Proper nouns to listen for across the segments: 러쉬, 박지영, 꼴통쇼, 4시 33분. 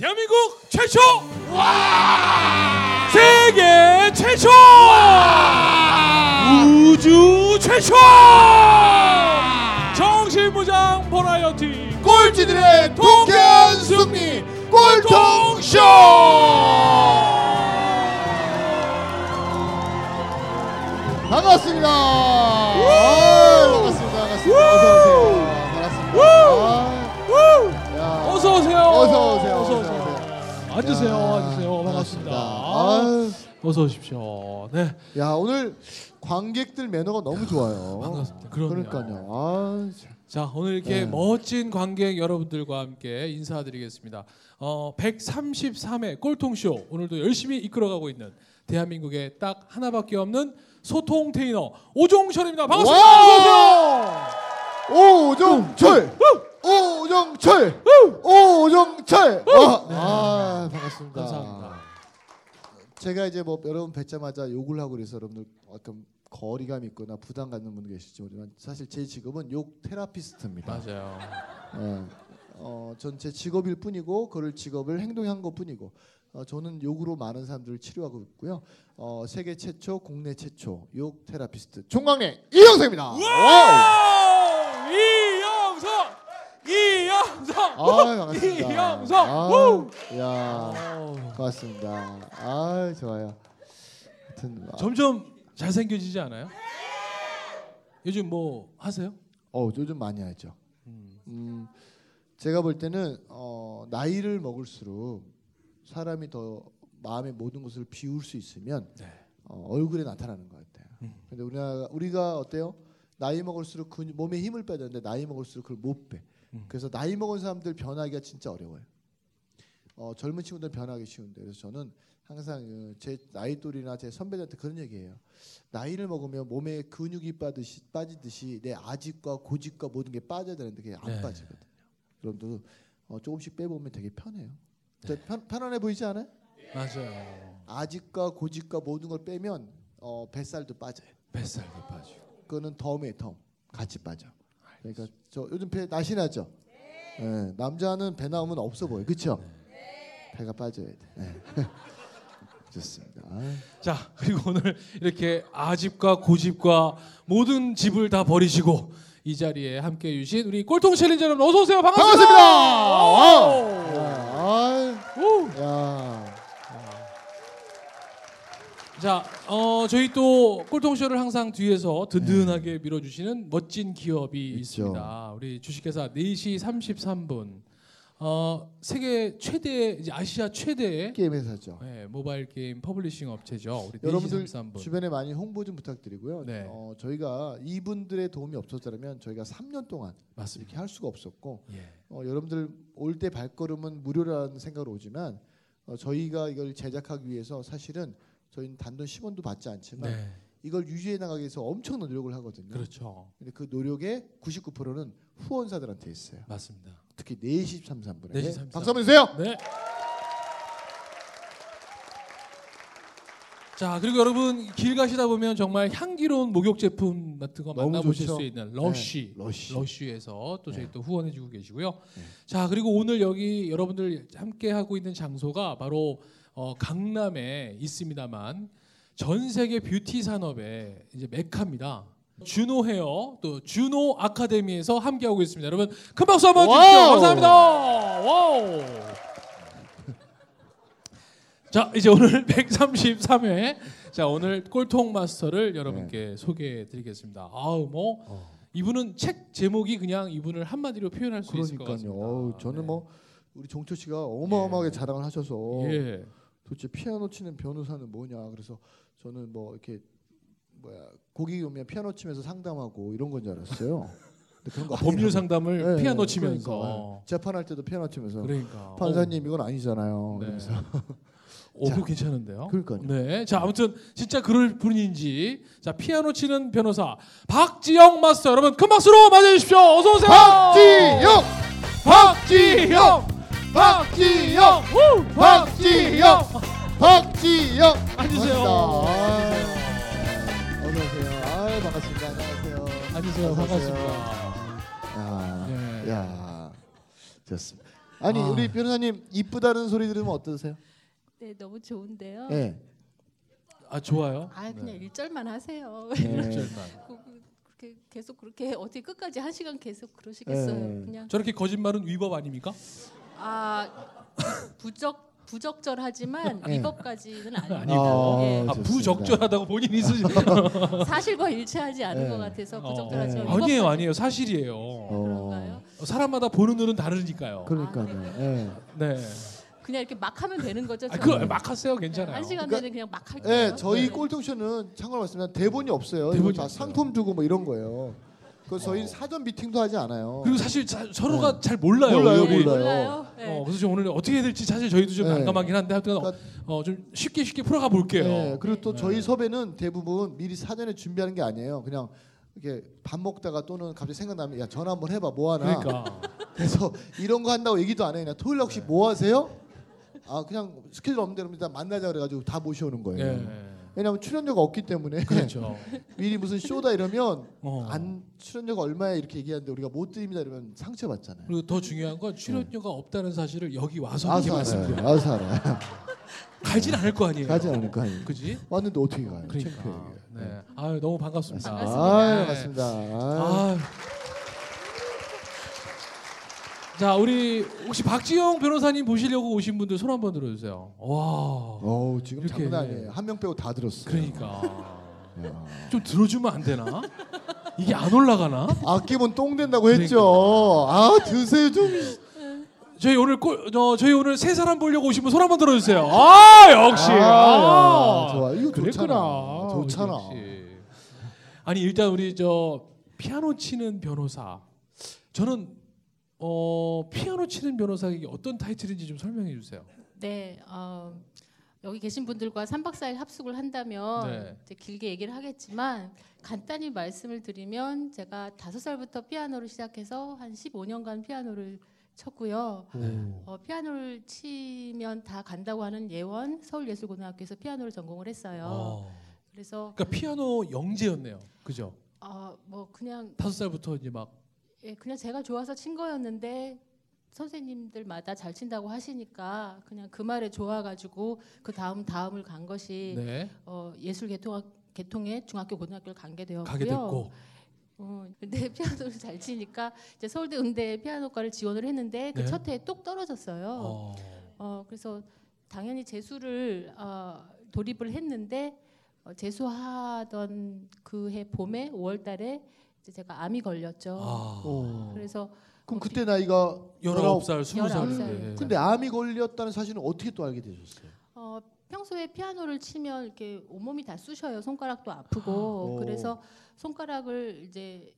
대한민국 최초! 와! 세계 최초! 와! 우주 최초! 와! 정신부장 버라이어티 꼴찌들의 통쾌한 승리 꼴통쇼! 반갑습니다. 아, 반갑습니다. 반갑습니다. 어서오세요. 반갑습니다. 어서오세요. 어서오세요. 어서오세요. 앉으세요. 앉으세요. 반갑습니다. 아, 어서오십시오. 네. 야, 오늘 관객들 매너가 너무 좋아요. 반갑습니다. 그러니까요. 아, 자, 오늘 이렇게 네. 멋진 관객 여러분들과 함께 인사드리겠습니다. 133회 꼴통쇼. 오늘도 열심히 이끌어가고 있는 대한민국에 딱 하나밖에 없는 소통 테이너 오종철입니다. 반갑습니다. 오종철, 오종철, 오종철. 아, 반갑습니다. 감사합니다. 제가 이제 뭐 여러분 뵙자마자 욕을 하고 그래서 여러분들 어떤 거리감 있거나 부담 갖는 분들 계시지만 사실 제 직업은 욕 테라피스트입니다. 맞아요. 네. 전 제 직업일 뿐이고 그걸 직업을 행동한 것 뿐이고. 저는 욕으로 많은 사람들을 치료하고 있고요. 세계 최초, 국내 최초 욕 테라피스트 종강래 이영석입니다. 이영석, 이영석, 이영석. 야, 고맙습니다. 아, 좋아요. 하여튼 점점 잘생겨지지 않아요? 요즘 뭐 하세요? 요즘 많이 하죠. 제가 볼 때는 나이를 먹을수록 사람이 더 마음의 모든 것을 비울 수 있으면 네. 얼굴에 나타나는 것 같아요. 근데 우리가 어때요? 나이 먹을수록 몸에 힘을 빼야 되는데 나이 먹을수록 그걸 못 빼. 그래서 나이 먹은 사람들 변하기가 진짜 어려워요. 젊은 친구들 변하기 쉬운데 그래서 저는 항상 제 나이 또래나 제 선배들한테 그런 얘기해요. 나이를 먹으면 몸에 근육이 빠지듯이 내 아집과 고집과 모든 게 빠져야 되는데 그게 안 네. 빠지거든요. 여러분도 조금씩 빼보면 되게 편해요. 네. 편안해 보이지 않아요? 맞아요. 아직과 고집과 모든 걸 빼면 뱃살도 빠져요. 뱃살도 빠져. 그거는 덤에 덤 같이 빠져. 그러니까 저 요즘 배 날씬하죠? 네. 네. 남자는 배 나오면 없어 보여, 그렇죠? 네. 배가 빠져야 돼. 네. 좋습니다. 아유. 자, 그리고 오늘 이렇게 아집과 고집과 모든 집을 다 버리시고 이 자리에 함께해 주신 우리 꼴통 챌린저 여러분 어서 오세요. 반갑습니다. 반갑습니다. 자, 저희 또 꼴통쇼를 항상 뒤에서 든든하게 밀어주시는 멋진 기업이 있습니다. 우리 주식회사 4시 33분. 세계 최대 이제 아시아 최대의 게임 회사죠. 네, 모바일 게임 퍼블리싱 업체죠. 우리 여러분들 주변에 많이 홍보 좀 부탁드리고요. 네. 저희가 이분들의 도움이 없었다면 저희가 3년 동안 맞습니다. 이렇게 할 수가 없었고 예. 여러분들 올 때 발걸음은 무료라는 생각으로 오지만 저희가 이걸 제작하기 위해서 사실은 저희는 단돈 10원도 받지 않지만 네. 이걸 유지해 나가기 위해서 엄청난 노력을 하거든요. 그렇죠. 근데 그 노력의 99%는 후원사들한테 있어요. 맞습니다. 특히 4시 33분에 4시 33분. 박수 한번 주세요. 네. 자, 그리고 여러분 길 가시다 보면 정말 향기로운 목욕 제품 같은 거 만나보실 좋죠. 수 있는 러쉬, 네. 러쉬에서 또 저희 네. 또 후원해주고 계시고요. 네. 자, 그리고 오늘 여기 여러분들 함께 하고 있는 장소가 바로 강남에 있습니다만 전 세계 뷰티 산업의 이제 메카입니다. 주노 헤어 또 주노 아카데미에서 함께하고 있습니다. 여러분 큰 박수 한번 주십시오. 감사합니다. 와우. 자, 이제 오늘 133회 자 오늘 꼴통 마스터를 여러분께 네. 소개해드리겠습니다. 아우 뭐 이분은 책 제목이 그냥 이분을 한마디로 표현할 수 있을 것 같습니다. 그러니까요. 저는 네. 뭐 우리 종철 씨가 어마어마하게 예. 자랑을 하셔서 예. 도대체 피아노 치는 변호사는 뭐냐 그래서 저는 뭐 이렇게 고객이 오면 피아노 치면서 상담하고 이런 건 줄 알았어요. 근데 그런 거 법률 상담을 네, 피아노 치면서 그러니까. 재판할 때도 피아노 치면서 그러니까. 판사님 이건 아니잖아요. 네. 그래서 그거 괜찮은데요. 그러니까요. 네, 자 아무튼 진짜 그럴 분인지 자 피아노 치는 변호사 박지영 마스터 여러분 큰 박수로 맞이해주십시오. 어서 오세요. 박지영, 박지영, 박지영, 박지영, 박지영, 박지영. 앉으세요. 반갑습니다. 안녕하세요. 안녕하세요. 반갑습니다. 야, 예. 야, 좋습니다. 아니 우리 변호사님 이쁘다는 소리 들으면 어떠세요? 네 너무 좋은데요. 네. 아 좋아요. 아 그냥 네. 1절만 하세요. 네. 1절만. 계속 그렇게 어떻게 끝까지 1시간 계속 그러시겠어요? 네. 그냥 저렇게 거짓말은 위법 아닙니까? 아 부적절하지만 위법까지는 아닙니다. 아, 부적절하다고 본인이 쓰시네요. 사실과 일치하지 않은 것 같아서 부적절하지만 아니에요, 아니에요. 사실이에요. 그런가요? 사람마다 보는 눈은 다르니까요. 그러니까요. 아, 네. 네. 그냥 이렇게 막 하면 되는 거죠. 아, 그걸 막 하세요, 괜찮아요. 한 시간 내내 그냥 막 할게요. 네, 저희 꼴통쇼는 참고로 말씀드리면 대본이 없어요. 대본이 다 상품 주고 뭐 이런 거예요. 그래서 저희 사전 미팅도 하지 않아요. 그리고 사실 서로가 잘 몰라요. 몰라요. 네. 그래서 오늘 어떻게 해야 될지 사실 저희도 좀 난감하긴 한데 하여튼 그러니까, 좀 쉽게 풀어가 볼게요. 네, 그리고 또 저희 섭외는 대부분 미리 사전에 준비하는 게 아니에요. 그냥 이렇게 밥 먹다가 또는 갑자기 생각나면 야 전화 한번 해봐 뭐하나. 그러니까. 그래서 이런 거 한다고 얘기도 안 해요. 그냥 토요일 날 혹시 뭐 하세요? 아 그냥 스케줄 없는 대로 일단 만나자 그래가지고 다 모셔오는 거예요. 왜냐하면 출연료가 없기 때문에 그렇죠. 미리 무슨 쇼다 이러면 안 출연료가 얼마야 이렇게 얘기하는데 우리가 못 드립니다 이러면 상처받잖아요. 그리고 더 중요한 건 출연료가 없다는 사실을 여기 와서 이렇게 말씀드려요. 와서 알아요. 가진 않을 거 아니에요. 가진 않을 거 아니에요. 그지? 왔는데 어떻게 가요? 그러니까. 네. 아 너무 반갑습니다. 반갑습니다. 아, 자 우리 혹시 박지영 변호사님 보시려고 오신 분들 손 한번 들어주세요. 와, 어우 지금 장난 아니에요. 한 명 빼고 다 들었어요. 그러니까 좀 들어주면 안 되나? 이게 안 올라가나? 아끼면 똥 된다고 했죠. 그러니까. 아 드세요 좀. 저희 오늘 세 사람 보려고 오신 분 손 한번 들어주세요. 아 역시. 좋아 이거 그랬구나. 좋잖아. 역시. 아니 일단 우리 저 피아노 치는 변호사. 저는 피아노 치는 변호사에게 어떤 타이틀인지 좀 설명해 주세요. 네, 여기 계신 분들과 3박 4일 합숙을 한다면 이제 길게 얘기를 하겠지만 간단히 말씀을 드리면 제가 5살부터 피아노를 시작해서 한 15년간 피아노를 쳤고요. 피아노를 치면 다 간다고 하는 예원 서울예술고등학교에서 피아노를 전공을 했어요. 그래서 그러니까 피아노 영재였네요, 그죠? 뭐 그냥 5살부터 이제 막 예, 그냥 제가 좋아서 친 거였는데 선생님들마다 잘 친다고 하시니까 그냥 그 말에 좋아가지고 그 다음을 간 것이 예술 계통의 중학교 고등학교를 가게 되었고요. 가게 됐고. 근데 피아노를 잘 치니까 이제 서울대 음대 피아노과를 지원을 했는데 그 첫 해에 똑 떨어졌어요. 그래서 당연히 재수를 돌입을 했는데 재수하던 그 해 봄에 5월달에 제가 암이 걸렸죠. 그래서 그럼 그때 나이가 19살, 20살. 근데 암이 걸렸다는 사실은 어떻게 또 알게 되셨어요? 평소에 피아노를 치면 이렇게 온몸이 다 쑤셔요. 손가락도 아프고. 그래서 손가락을 이제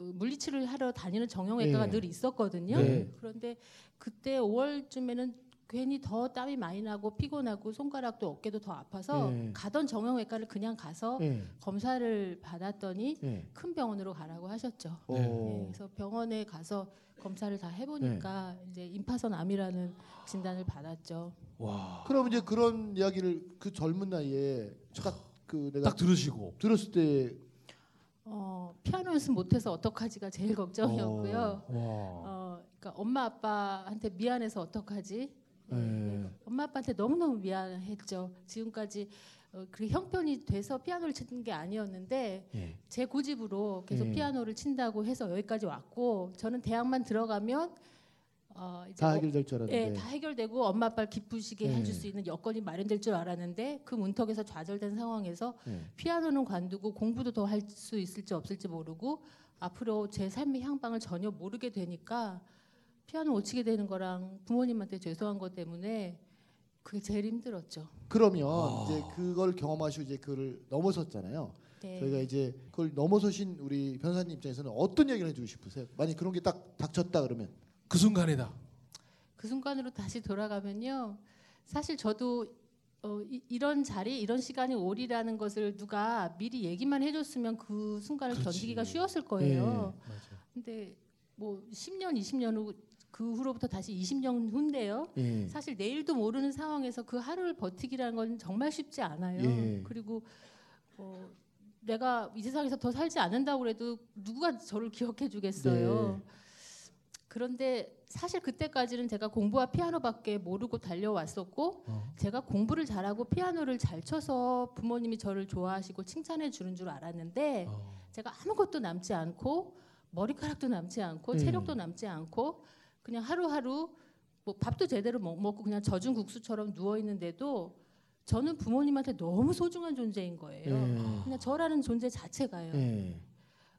물리치료를 하러 다니는 정형외과가 늘 있었거든요. 그런데 그때 5월쯤에는 괜히 더 땀이 많이 나고 피곤하고 손가락도 어깨도 더 아파서 가던 정형외과를 그냥 가서 검사를 받았더니 큰 병원으로 가라고 하셨죠. 그래서 병원에 가서 검사를 다 해보니까 이제 임파선 암이라는 진단을 받았죠. 와. 그럼 이제 그런 이야기를 그 젊은 나이에 내가 딱 들으시고 들었을 때 피아노 연습 못해서 어떡하지가 제일 걱정이었고요. 그러니까 엄마 아빠한테 미안해서 어떡하지? 엄마 아빠한테 너무너무 미안했죠. 지금까지 그 형편이 돼서 피아노를 치는 게 아니었는데 제 고집으로 계속 피아노를 친다고 해서 여기까지 왔고 저는 대학만 들어가면 이제 다 해결될 줄 알았는데 다 해결되고 엄마 아빠를 기쁘시게 해줄 수 있는 여건이 마련될 줄 알았는데 그 문턱에서 좌절된 상황에서 피아노는 관두고 공부도 더 할 수 있을지 없을지 모르고 앞으로 제 삶의 향방을 전혀 모르게 되니까 피아노 못 치게 되는 거랑 부모님한테 죄송한 것 때문에 그게 제일 힘들었죠. 그러면 이제 그걸 경험하시고 이제 그걸 넘어섰잖아요. 저희가 이제 그걸 넘어서신 우리 변호사님 입장에서는 어떤 얘기를 해주고 싶으세요? 만약 그런 게 딱 닥쳤다 그러면 그 순간이다. 그 순간으로 다시 돌아가면요. 사실 저도 이런 자리, 이런 시간이 오리라는 것을 누가 미리 얘기만 해줬으면 그 순간을 견디기가 쉬웠을 거예요. 근데 뭐 10년, 20년 후 그 후로부터 다시 20년 후인데요. 사실 내일도 모르는 상황에서 그 하루를 버티기라는 건 정말 쉽지 않아요. 그리고 내가 이 세상에서 더 살지 않는다고 해도 누가 저를 기억해 주겠어요. 그런데 사실 그때까지는 제가 공부와 피아노밖에 모르고 달려왔었고 제가 공부를 잘하고 피아노를 잘 쳐서 부모님이 저를 좋아하시고 칭찬해 주는 줄 알았는데 제가 아무것도 남지 않고 머리카락도 남지 않고 체력도 남지 않고 그냥 하루하루 뭐 밥도 제대로 먹고 그냥 젖은 국수처럼 누워있는데도 저는 부모님한테 너무 소중한 존재인 거예요. 그냥 저라는 존재 자체가요.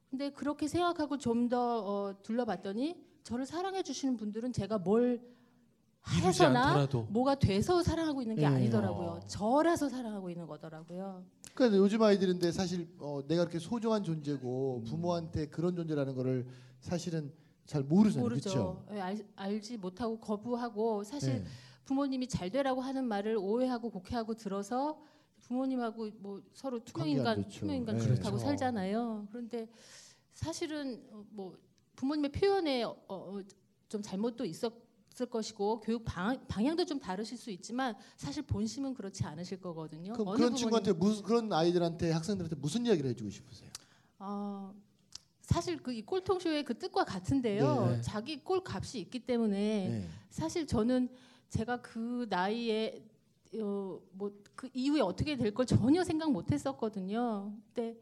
근데 그렇게 생각하고 좀 더 둘러봤더니 저를 사랑해 주시는 분들은 제가 뭘 해서나 않더라도. 뭐가 돼서 사랑하고 있는 게 아니더라고요. 저라서 사랑하고 있는 거더라고요. 그러니까 요즘 아이들인데 사실 내가 이렇게 소중한 존재고 부모한테 그런 존재라는 거를 사실은 잘 모르잖아요. 모르죠. 네, 알지 못하고 거부하고 사실 부모님이 잘 되라고 하는 말을 오해하고 곡해하고 들어서 부모님하고 뭐 서로 투명인간 그렇다고 살잖아요. 그런데 사실은 뭐 부모님의 표현에 좀 잘못도 있었을 것이고 교육 방향도 좀 다르실 수 있지만 사실 본심은 그렇지 않으실 거거든요. 그럼 어느 그런 친구한테 그런 아이들한테 학생들한테 무슨 이야기를 해주고 싶으세요? 사실 그 이 꼴통쇼의 그 뜻과 같은데요. 네. 자기 꼴 값이 있기 때문에 사실 저는 제가 그 나이에 뭐 그 이후에 어떻게 될 걸 전혀 생각 못했었거든요. 근데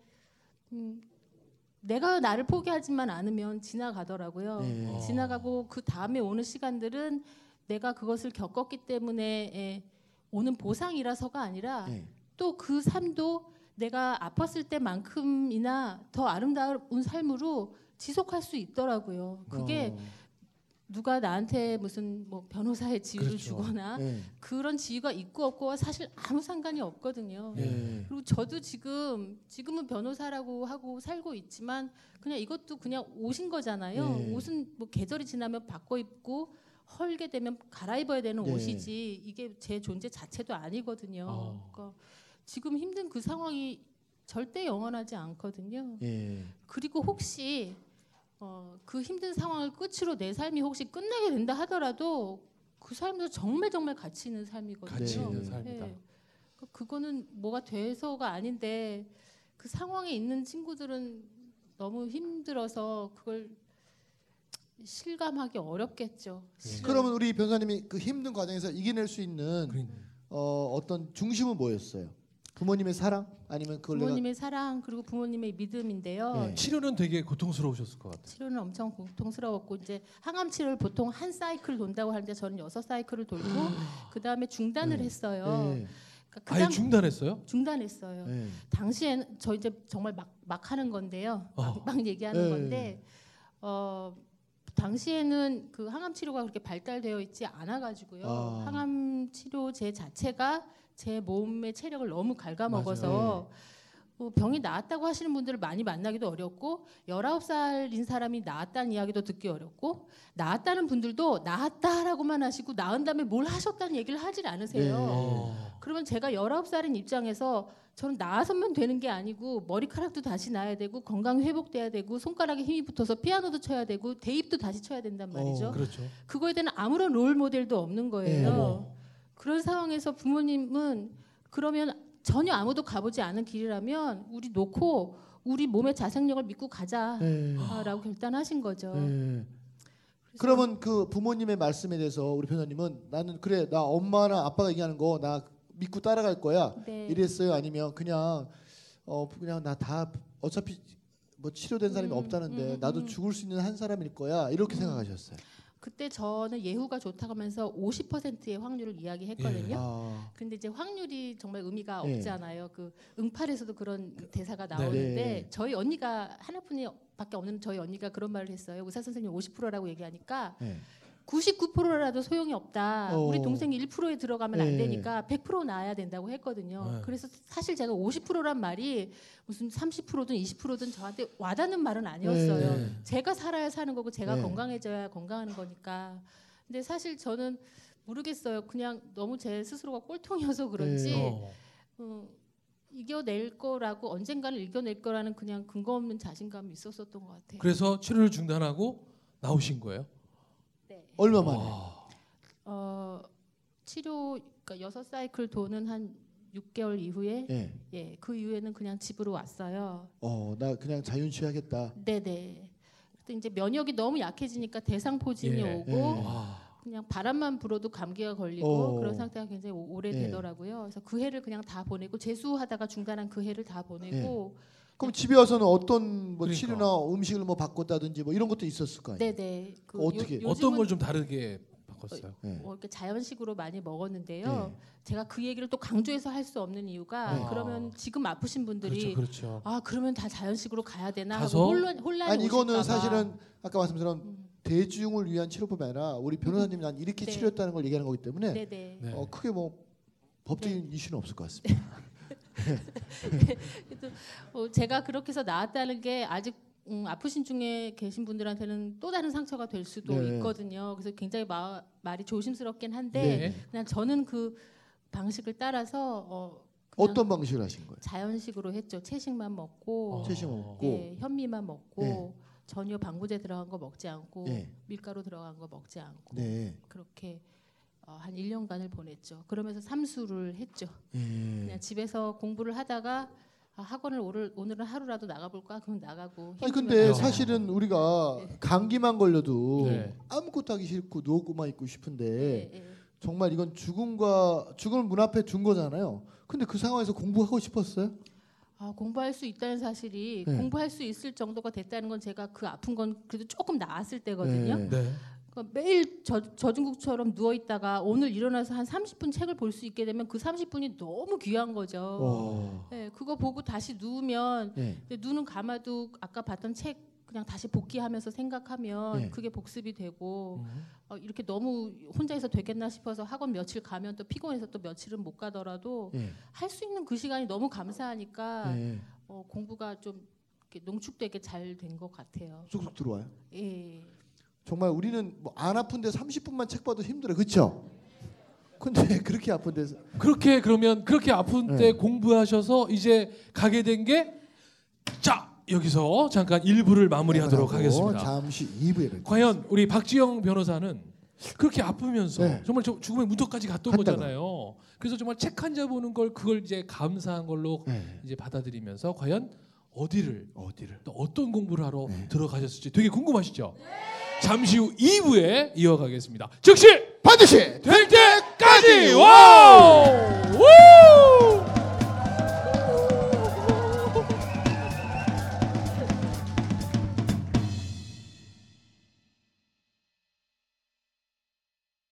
내가 나를 포기하지만 않으면 지나가더라고요. 네. 지나가고 그 다음에 오는 시간들은 내가 그것을 겪었기 때문에 오는 보상이라서가 아니라 또 그 삶도 내가 아팠을 때만큼이나 더 아름다운 삶으로 지속할 수 있더라고요. 그게 누가 나한테 무슨 뭐 변호사의 지위를 주거나 그런 지위가 있고 없고와 사실 아무 상관이 없거든요. 그리고 저도 지금은 변호사라고 하고 살고 있지만 그냥 이것도 그냥 옷인 거잖아요. 옷은 뭐 계절이 지나면 바꿔 입고 헐게 되면 갈아입어야 되는 옷이지 이게 제 존재 자체도 아니거든요. 그러니까 지금 힘든 그 상황이 절대 영원하지 않거든요. 그리고 혹시 그 힘든 상황을 끝으로 내 삶이 혹시 끝나게 된다 하더라도 그 삶도 정말 가치 있는 삶이거든요. 가치 있는 삶이다. 그거는 뭐가 돼서가 아닌데 그 상황에 있는 친구들은 너무 힘들어서 그걸 실감하기 어렵겠죠. 그러면 우리 변호사님이 그 힘든 과정에서 이겨낼 수 있는 어떤 중심은 뭐였어요? 부모님의 사랑? 아니면 그걸 부모님의 사랑 그리고 부모님의 믿음인데요. 치료는 되게 고통스러우셨을 것 같아요. 치료는 엄청 고통스러웠고 이제 항암 치료를 보통 한 사이클 돈다고 하는데 저는 6사이클을 돌고 그 다음에 중단을 했어요. 그러니까 아예 중단했어요? 중단했어요. 당시에는 저 이제 정말 막 하는 건데요. 막 얘기하는 건데 당시에는 그 항암 치료가 그렇게 발달되어 있지 않아가지고요. 항암 치료제 자체가 제 몸의 체력을 너무 갉아먹어서 병이 나았다고 하시는 분들을 많이 만나기도 어렵고 19살인 사람이 나았다는 이야기도 듣기 어렵고 나았다는 분들도 나았다라고만 하시고 나은 다음에 뭘 하셨다는 얘기를 하질 않으세요. 그러면 제가 19살인 입장에서 저는 나아서만 되는 게 아니고 머리카락도 다시 나야 되고 건강 회복돼야 되고 손가락에 힘이 붙어서 피아노도 쳐야 되고 대입도 다시 쳐야 된단 말이죠. 그렇죠. 그거에 대한 아무런 롤 모델도 없는 거예요. 그런 상황에서 부모님은 그러면 전혀 아무도 가보지 않은 길이라면 우리 놓고 우리 몸의 자생력을 믿고 가자라고 결단하신 거죠. 그러면 그 부모님의 말씀에 대해서 우리 변호사님은 나는 그래 나 엄마나 아빠가 얘기하는 거 나 믿고 따라갈 거야 이랬어요? 아니면 그냥 나 다 어차피 뭐 치료된 사람이 없다는데 나도 죽을 수 있는 한 사람일 거야 이렇게 생각하셨어요? 그때 저는 예후가 좋다고 하면서 50%의 확률을 이야기했거든요. 근데 이제 확률이 정말 의미가 없잖아요. 그 응팔에서도 그런 대사가 나오는데 저희 언니가 하나뿐이 밖에 없는 저희 언니가 그런 말을 했어요. 의사 선생님 50%라고 얘기하니까 99%라도 소용이 없다. 우리 동생이 1%에 들어가면 안 되니까 100% 나아야 된다고 했거든요. 그래서 사실 제가 50%란 말이 무슨 30%든 20%든 저한테 와닿는 말은 아니었어요. 제가 살아야 사는 거고 제가 건강해져야 건강하는 거니까. 근데 사실 저는 모르겠어요. 그냥 너무 제 스스로가 꼴통이어서 그런지 이겨낼 거라고 언젠가는 이겨낼 거라는 그냥 근거 없는 자신감이 있었던 것 같아요. 그래서 치료를 중단하고 나오신 거예요? 얼마 만에? 치료 그러니까 6사이클 도는 한 6개월 이후에 그 이후에는 그냥 집으로 왔어요. 나 그냥 자연치유하겠다. 네네. 그때 이제 면역이 너무 약해지니까 대상포진이 예. 오고 그냥 바람만 불어도 감기가 걸리고 그런 상태가 굉장히 오래되더라고요. 그래서 그 해를 그냥 다 보내고 재수하다가 중단한 그 해를 다 보내고. 그럼 집에 와서는 어떤 뭐 그러니까. 치료나 음식을 뭐 바꿨다든지 뭐 이런 것도 있었을 거 아니에요? 네네. 그 어떻게 어떤 걸 좀 다르게 바꿨어요? 이렇게 자연식으로 많이 먹었는데요. 네. 제가 그 얘기를 또 강조해서 할 수 없는 이유가 그러면 지금 아프신 분들이 그렇죠. 아 그러면 다 자연식으로 가야 되나 하고 혼란이 아니 이거는 오실까봐. 사실은 아까 말씀처럼 대중을 위한 치료법이 아니라 우리 변호사님이 난 이렇게 네. 치료했다는 걸 얘기하는 거기 때문에 네. 크게 뭐 법적인 네. 이슈는 없을 것 같습니다. 제가 그렇게 해서 나았다는 게 아직 아프신 중에 계신 분들한테는 또 다른 상처가 될 수도 네. 있거든요. 그래서 굉장히 말이 조심스럽긴 한데 네. 그냥 저는 그 방식을 따라서 어떤 방식을 하신 거예요? 자연식으로 했죠. 채식만 먹고, 네, 현미만 먹고 네. 전혀 방부제 들어간 거 먹지 않고 네. 밀가루 들어간 거 먹지 않고 네. 그렇게 한 1년간을 보냈죠. 그러면서 삼수를 했죠. 그냥 집에서 공부를 하다가 학원을 오늘은 하루라도 나가볼까? 그럼 나가고. 아니 근데 사실은 우리가 네. 감기만 걸려도 네. 아무것도 하기 싫고 누워만 있고 싶은데 네. 정말 이건 죽음을 문 앞에 둔 거잖아요. 근데 그 상황에서 공부하고 싶었어요? 공부할 수 있다는 사실이 네. 공부할 수 있을 정도가 됐다는 건 제가 그 아픈 건 그래도 조금 나았을 때거든요. 네. 네. 그러니까 매일 저중국처럼 누워있다가 오늘 일어나서 한 30분 책을 볼 수 있게 되면 그 30분이 너무 귀한 거죠. 네, 그거 보고 다시 누우면 네. 눈은 감아도 아까 봤던 책 그냥 다시 복기하면서 생각하면 네. 그게 복습이 되고 이렇게 너무 혼자서 되겠나 싶어서 학원 며칠 가면 또 피곤해서 또 며칠은 못 가더라도 네. 할 수 있는 그 시간이 너무 감사하니까 네. 공부가 좀 이렇게 농축되게 잘 된 것 같아요. 쏙쏙 들어와요? 예. 정말 우리는 뭐 안 아픈데 30분만 책 봐도 힘들어, 그렇죠? 근데 그렇게 아픈데 그렇게 아픈데 네. 공부하셔서 이제 가게 된 게 자 여기서 잠깐 1부를 마무리하도록 하겠습니다. 잠시 2부에 과연 우리 박지영 변호사는 그렇게 아프면서 네. 정말 죽음의 문턱까지 갔던 거잖아요. 그래서 정말 책 한 자 보는 걸 그걸 이제 감사한 걸로 네. 이제 받아들이면서 과연 어디를 또 어떤 공부를 하러 네. 들어가셨을지 되게 궁금하시죠? 네. 잠시 후 2부에 이어가겠습니다. 즉시 반드시 될 때까지 와우!